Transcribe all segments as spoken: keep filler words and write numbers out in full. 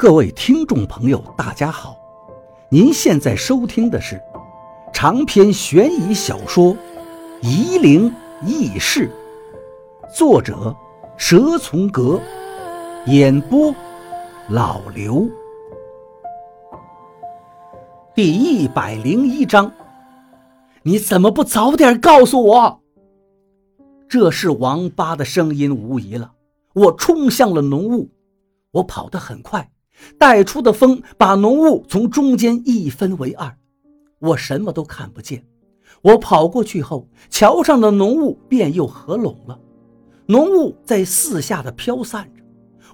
各位听众朋友大家好，您现在收听的是长篇悬疑小说《夷陵轶事》，作者蛇从阁，演播老刘。第一百零一章，你怎么不早点告诉我？这是王八的声音无疑了。我冲向了浓雾，我跑得很快，带出的风把浓雾从中间一分为二，我什么都看不见。我跑过去后，桥上的浓雾便又合拢了，浓雾在四下的飘散着。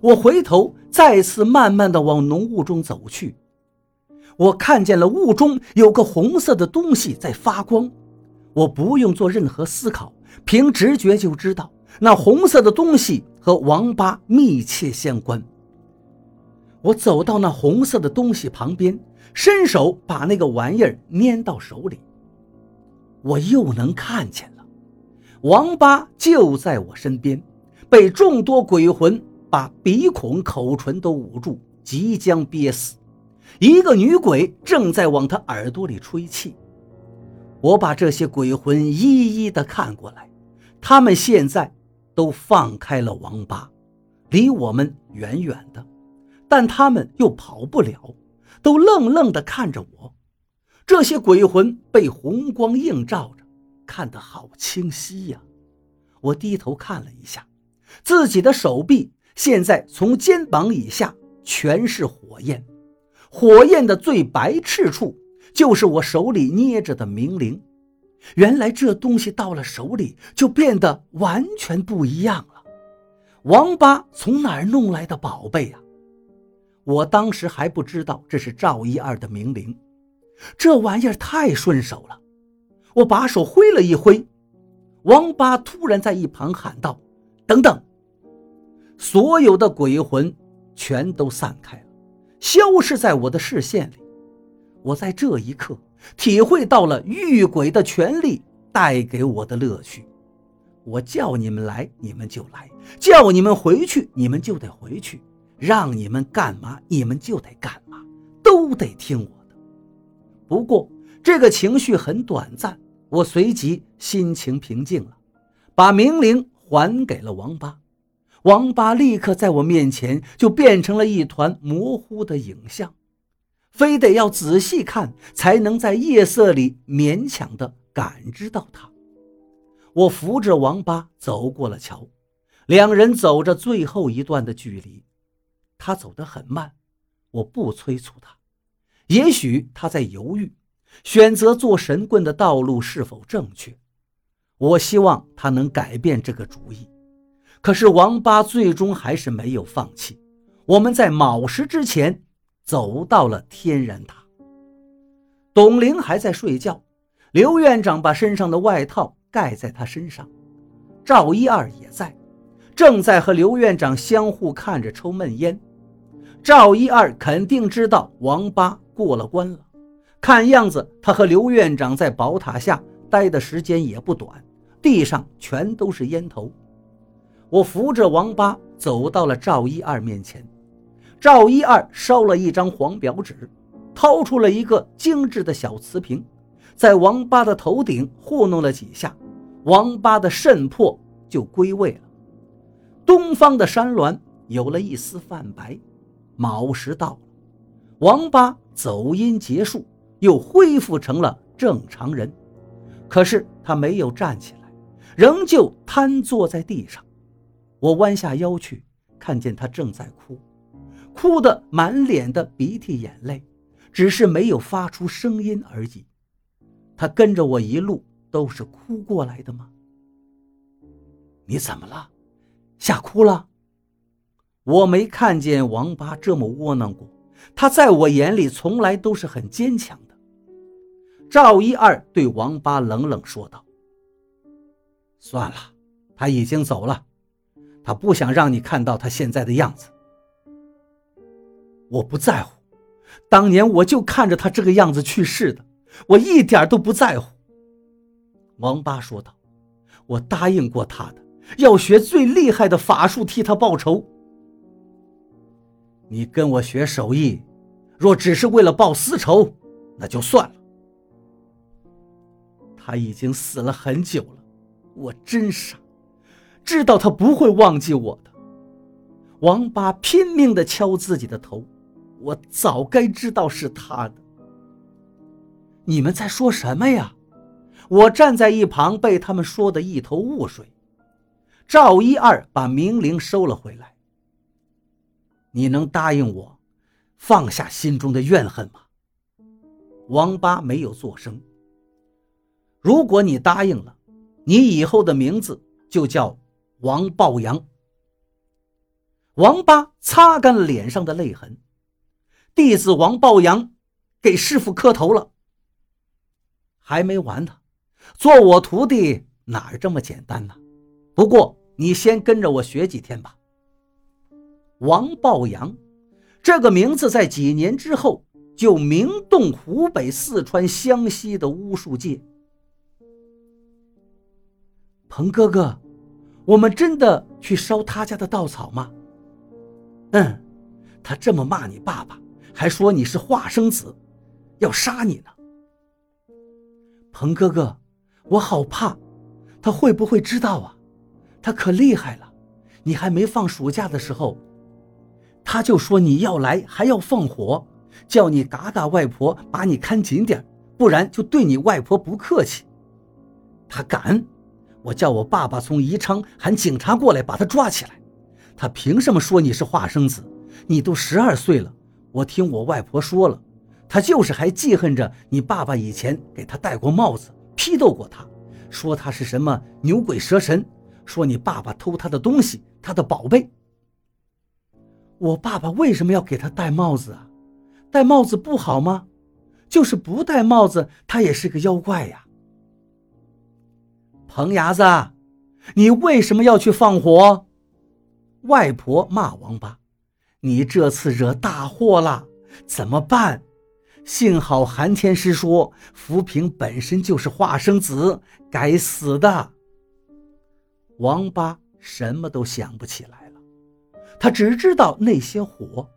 我回头再次慢慢地往浓雾中走去，我看见了雾中有个红色的东西在发光。我不用做任何思考，凭直觉就知道那红色的东西和王八密切相关。我走到那红色的东西旁边，伸手把那个玩意儿拈到手里，我又能看见了，王八就在我身边，被众多鬼魂把鼻孔口唇都捂住，即将憋死。一个女鬼正在往她耳朵里吹气。我把这些鬼魂一一地看过来，他们现在都放开了王八，离我们远远的，但他们又跑不了，都愣愣地看着我。这些鬼魂被红光映照着，看得好清晰呀、啊！我低头看了一下，自己的手臂现在从肩膀以下全是火焰，火焰的最白炽处就是我手里捏着的明铃。原来这东西到了手里就变得完全不一样了。王八从哪儿弄来的宝贝啊？我当时还不知道这是赵一二的明铃，这玩意儿太顺手了。我把手挥了一挥，王八突然在一旁喊道：等等！所有的鬼魂全都散开了，消失在我的视线里。我在这一刻体会到了遇鬼的权利带给我的乐趣。我叫你们来你们就来，叫你们回去你们就得回去，让你们干嘛你们就得干嘛，都得听我的。不过这个情绪很短暂，我随即心情平静了，把明铃还给了王八。王八立刻在我面前就变成了一团模糊的影像，非得要仔细看才能在夜色里勉强地感知到它。我扶着王八走过了桥，两人走着最后一段的距离。他走得很慢，我不催促他，也许他在犹豫选择做神棍的道路是否正确。我希望他能改变这个主意，可是王八最终还是没有放弃。我们在卯时之前走到了天然塔。董玲还在睡觉，刘院长把身上的外套盖在他身上，赵一二也在，正在和刘院长相互看着抽闷烟。赵一二肯定知道王八过了关了，看样子他和刘院长在宝塔下待的时间也不短，地上全都是烟头。我扶着王八走到了赵一二面前，赵一二烧了一张黄表纸，掏出了一个精致的小瓷瓶，在王八的头顶糊弄了几下，王八的肾魄就归位了。东方的山峦有了一丝泛白，卯时到了，王八走阴结束，又恢复成了正常人。可是他没有站起来，仍旧瘫坐在地上。我弯下腰去，看见他正在哭，哭得满脸的鼻涕眼泪，只是没有发出声音而已。他跟着我一路都是哭过来的吗？你怎么了？吓哭了？我没看见王八这么窝囊过，他在我眼里从来都是很坚强的。赵一二对王八冷冷说道：算了，他已经走了，他不想让你看到他现在的样子。我不在乎，当年我就看着他这个样子去世的，我一点都不在乎。王八说道：我答应过他的，要学最厉害的法术替他报仇。你跟我学手艺，若只是为了报私仇，那就算了。他已经死了很久了，我真傻，知道他不会忘记我的。王八拼命地敲自己的头，我早该知道是他的。你们在说什么呀？我站在一旁，被他们说得一头雾水。赵一二把明玲收了回来。你能答应我放下心中的怨恨吗？王八没有作声。如果你答应了，你以后的名字就叫王抱阳。王八擦干了脸上的泪痕。弟子王抱阳给师父磕头了。还没完呢，做我徒弟哪儿这么简单呢？不过你先跟着我学几天吧。王抱阳这个名字在几年之后就名动湖北、四川、湘西的巫术界。彭哥哥，我们真的去烧他家的稻草吗？嗯，他这么骂你爸爸，还说你是化生子，要杀你呢。彭哥哥，我好怕，他会不会知道啊？他可厉害了，你还没放暑假的时候，他就说你要来还要放火，叫你嘎嘎外婆把你看紧点，不然就对你外婆不客气。他敢，我叫我爸爸从宜昌喊警察过来把他抓起来。他凭什么说你是化生子？你都十二岁了，我听我外婆说了，他就是还记恨着你爸爸以前给他戴过帽子，批斗过他，说他是什么牛鬼蛇神，说你爸爸偷他的东西，他的宝贝。我爸爸为什么要给他戴帽子啊？戴帽子不好吗？就是不戴帽子，他也是个妖怪呀。彭牙子，你为什么要去放火？外婆骂王八，你这次惹大祸了，怎么办？幸好韩天师说浮萍本身就是化生子，该死的。王八什么都想不起来了，他只知道那些火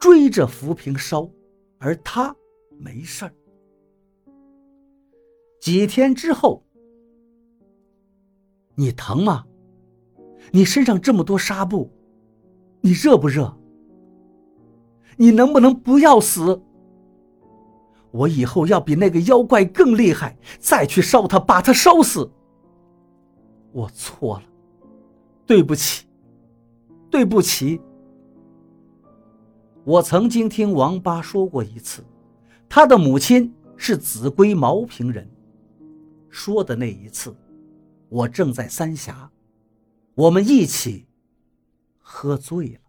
追着浮萍烧，而他没事儿。几天之后，你疼吗？你身上这么多纱布，你热不热？你能不能不要死？我以后要比那个妖怪更厉害，再去烧他，把他烧死。我错了，对不起，对不起。我曾经听王八说过一次，他的母亲是秭归茅坪人。说的那一次，我正在三峡，我们一起喝醉了。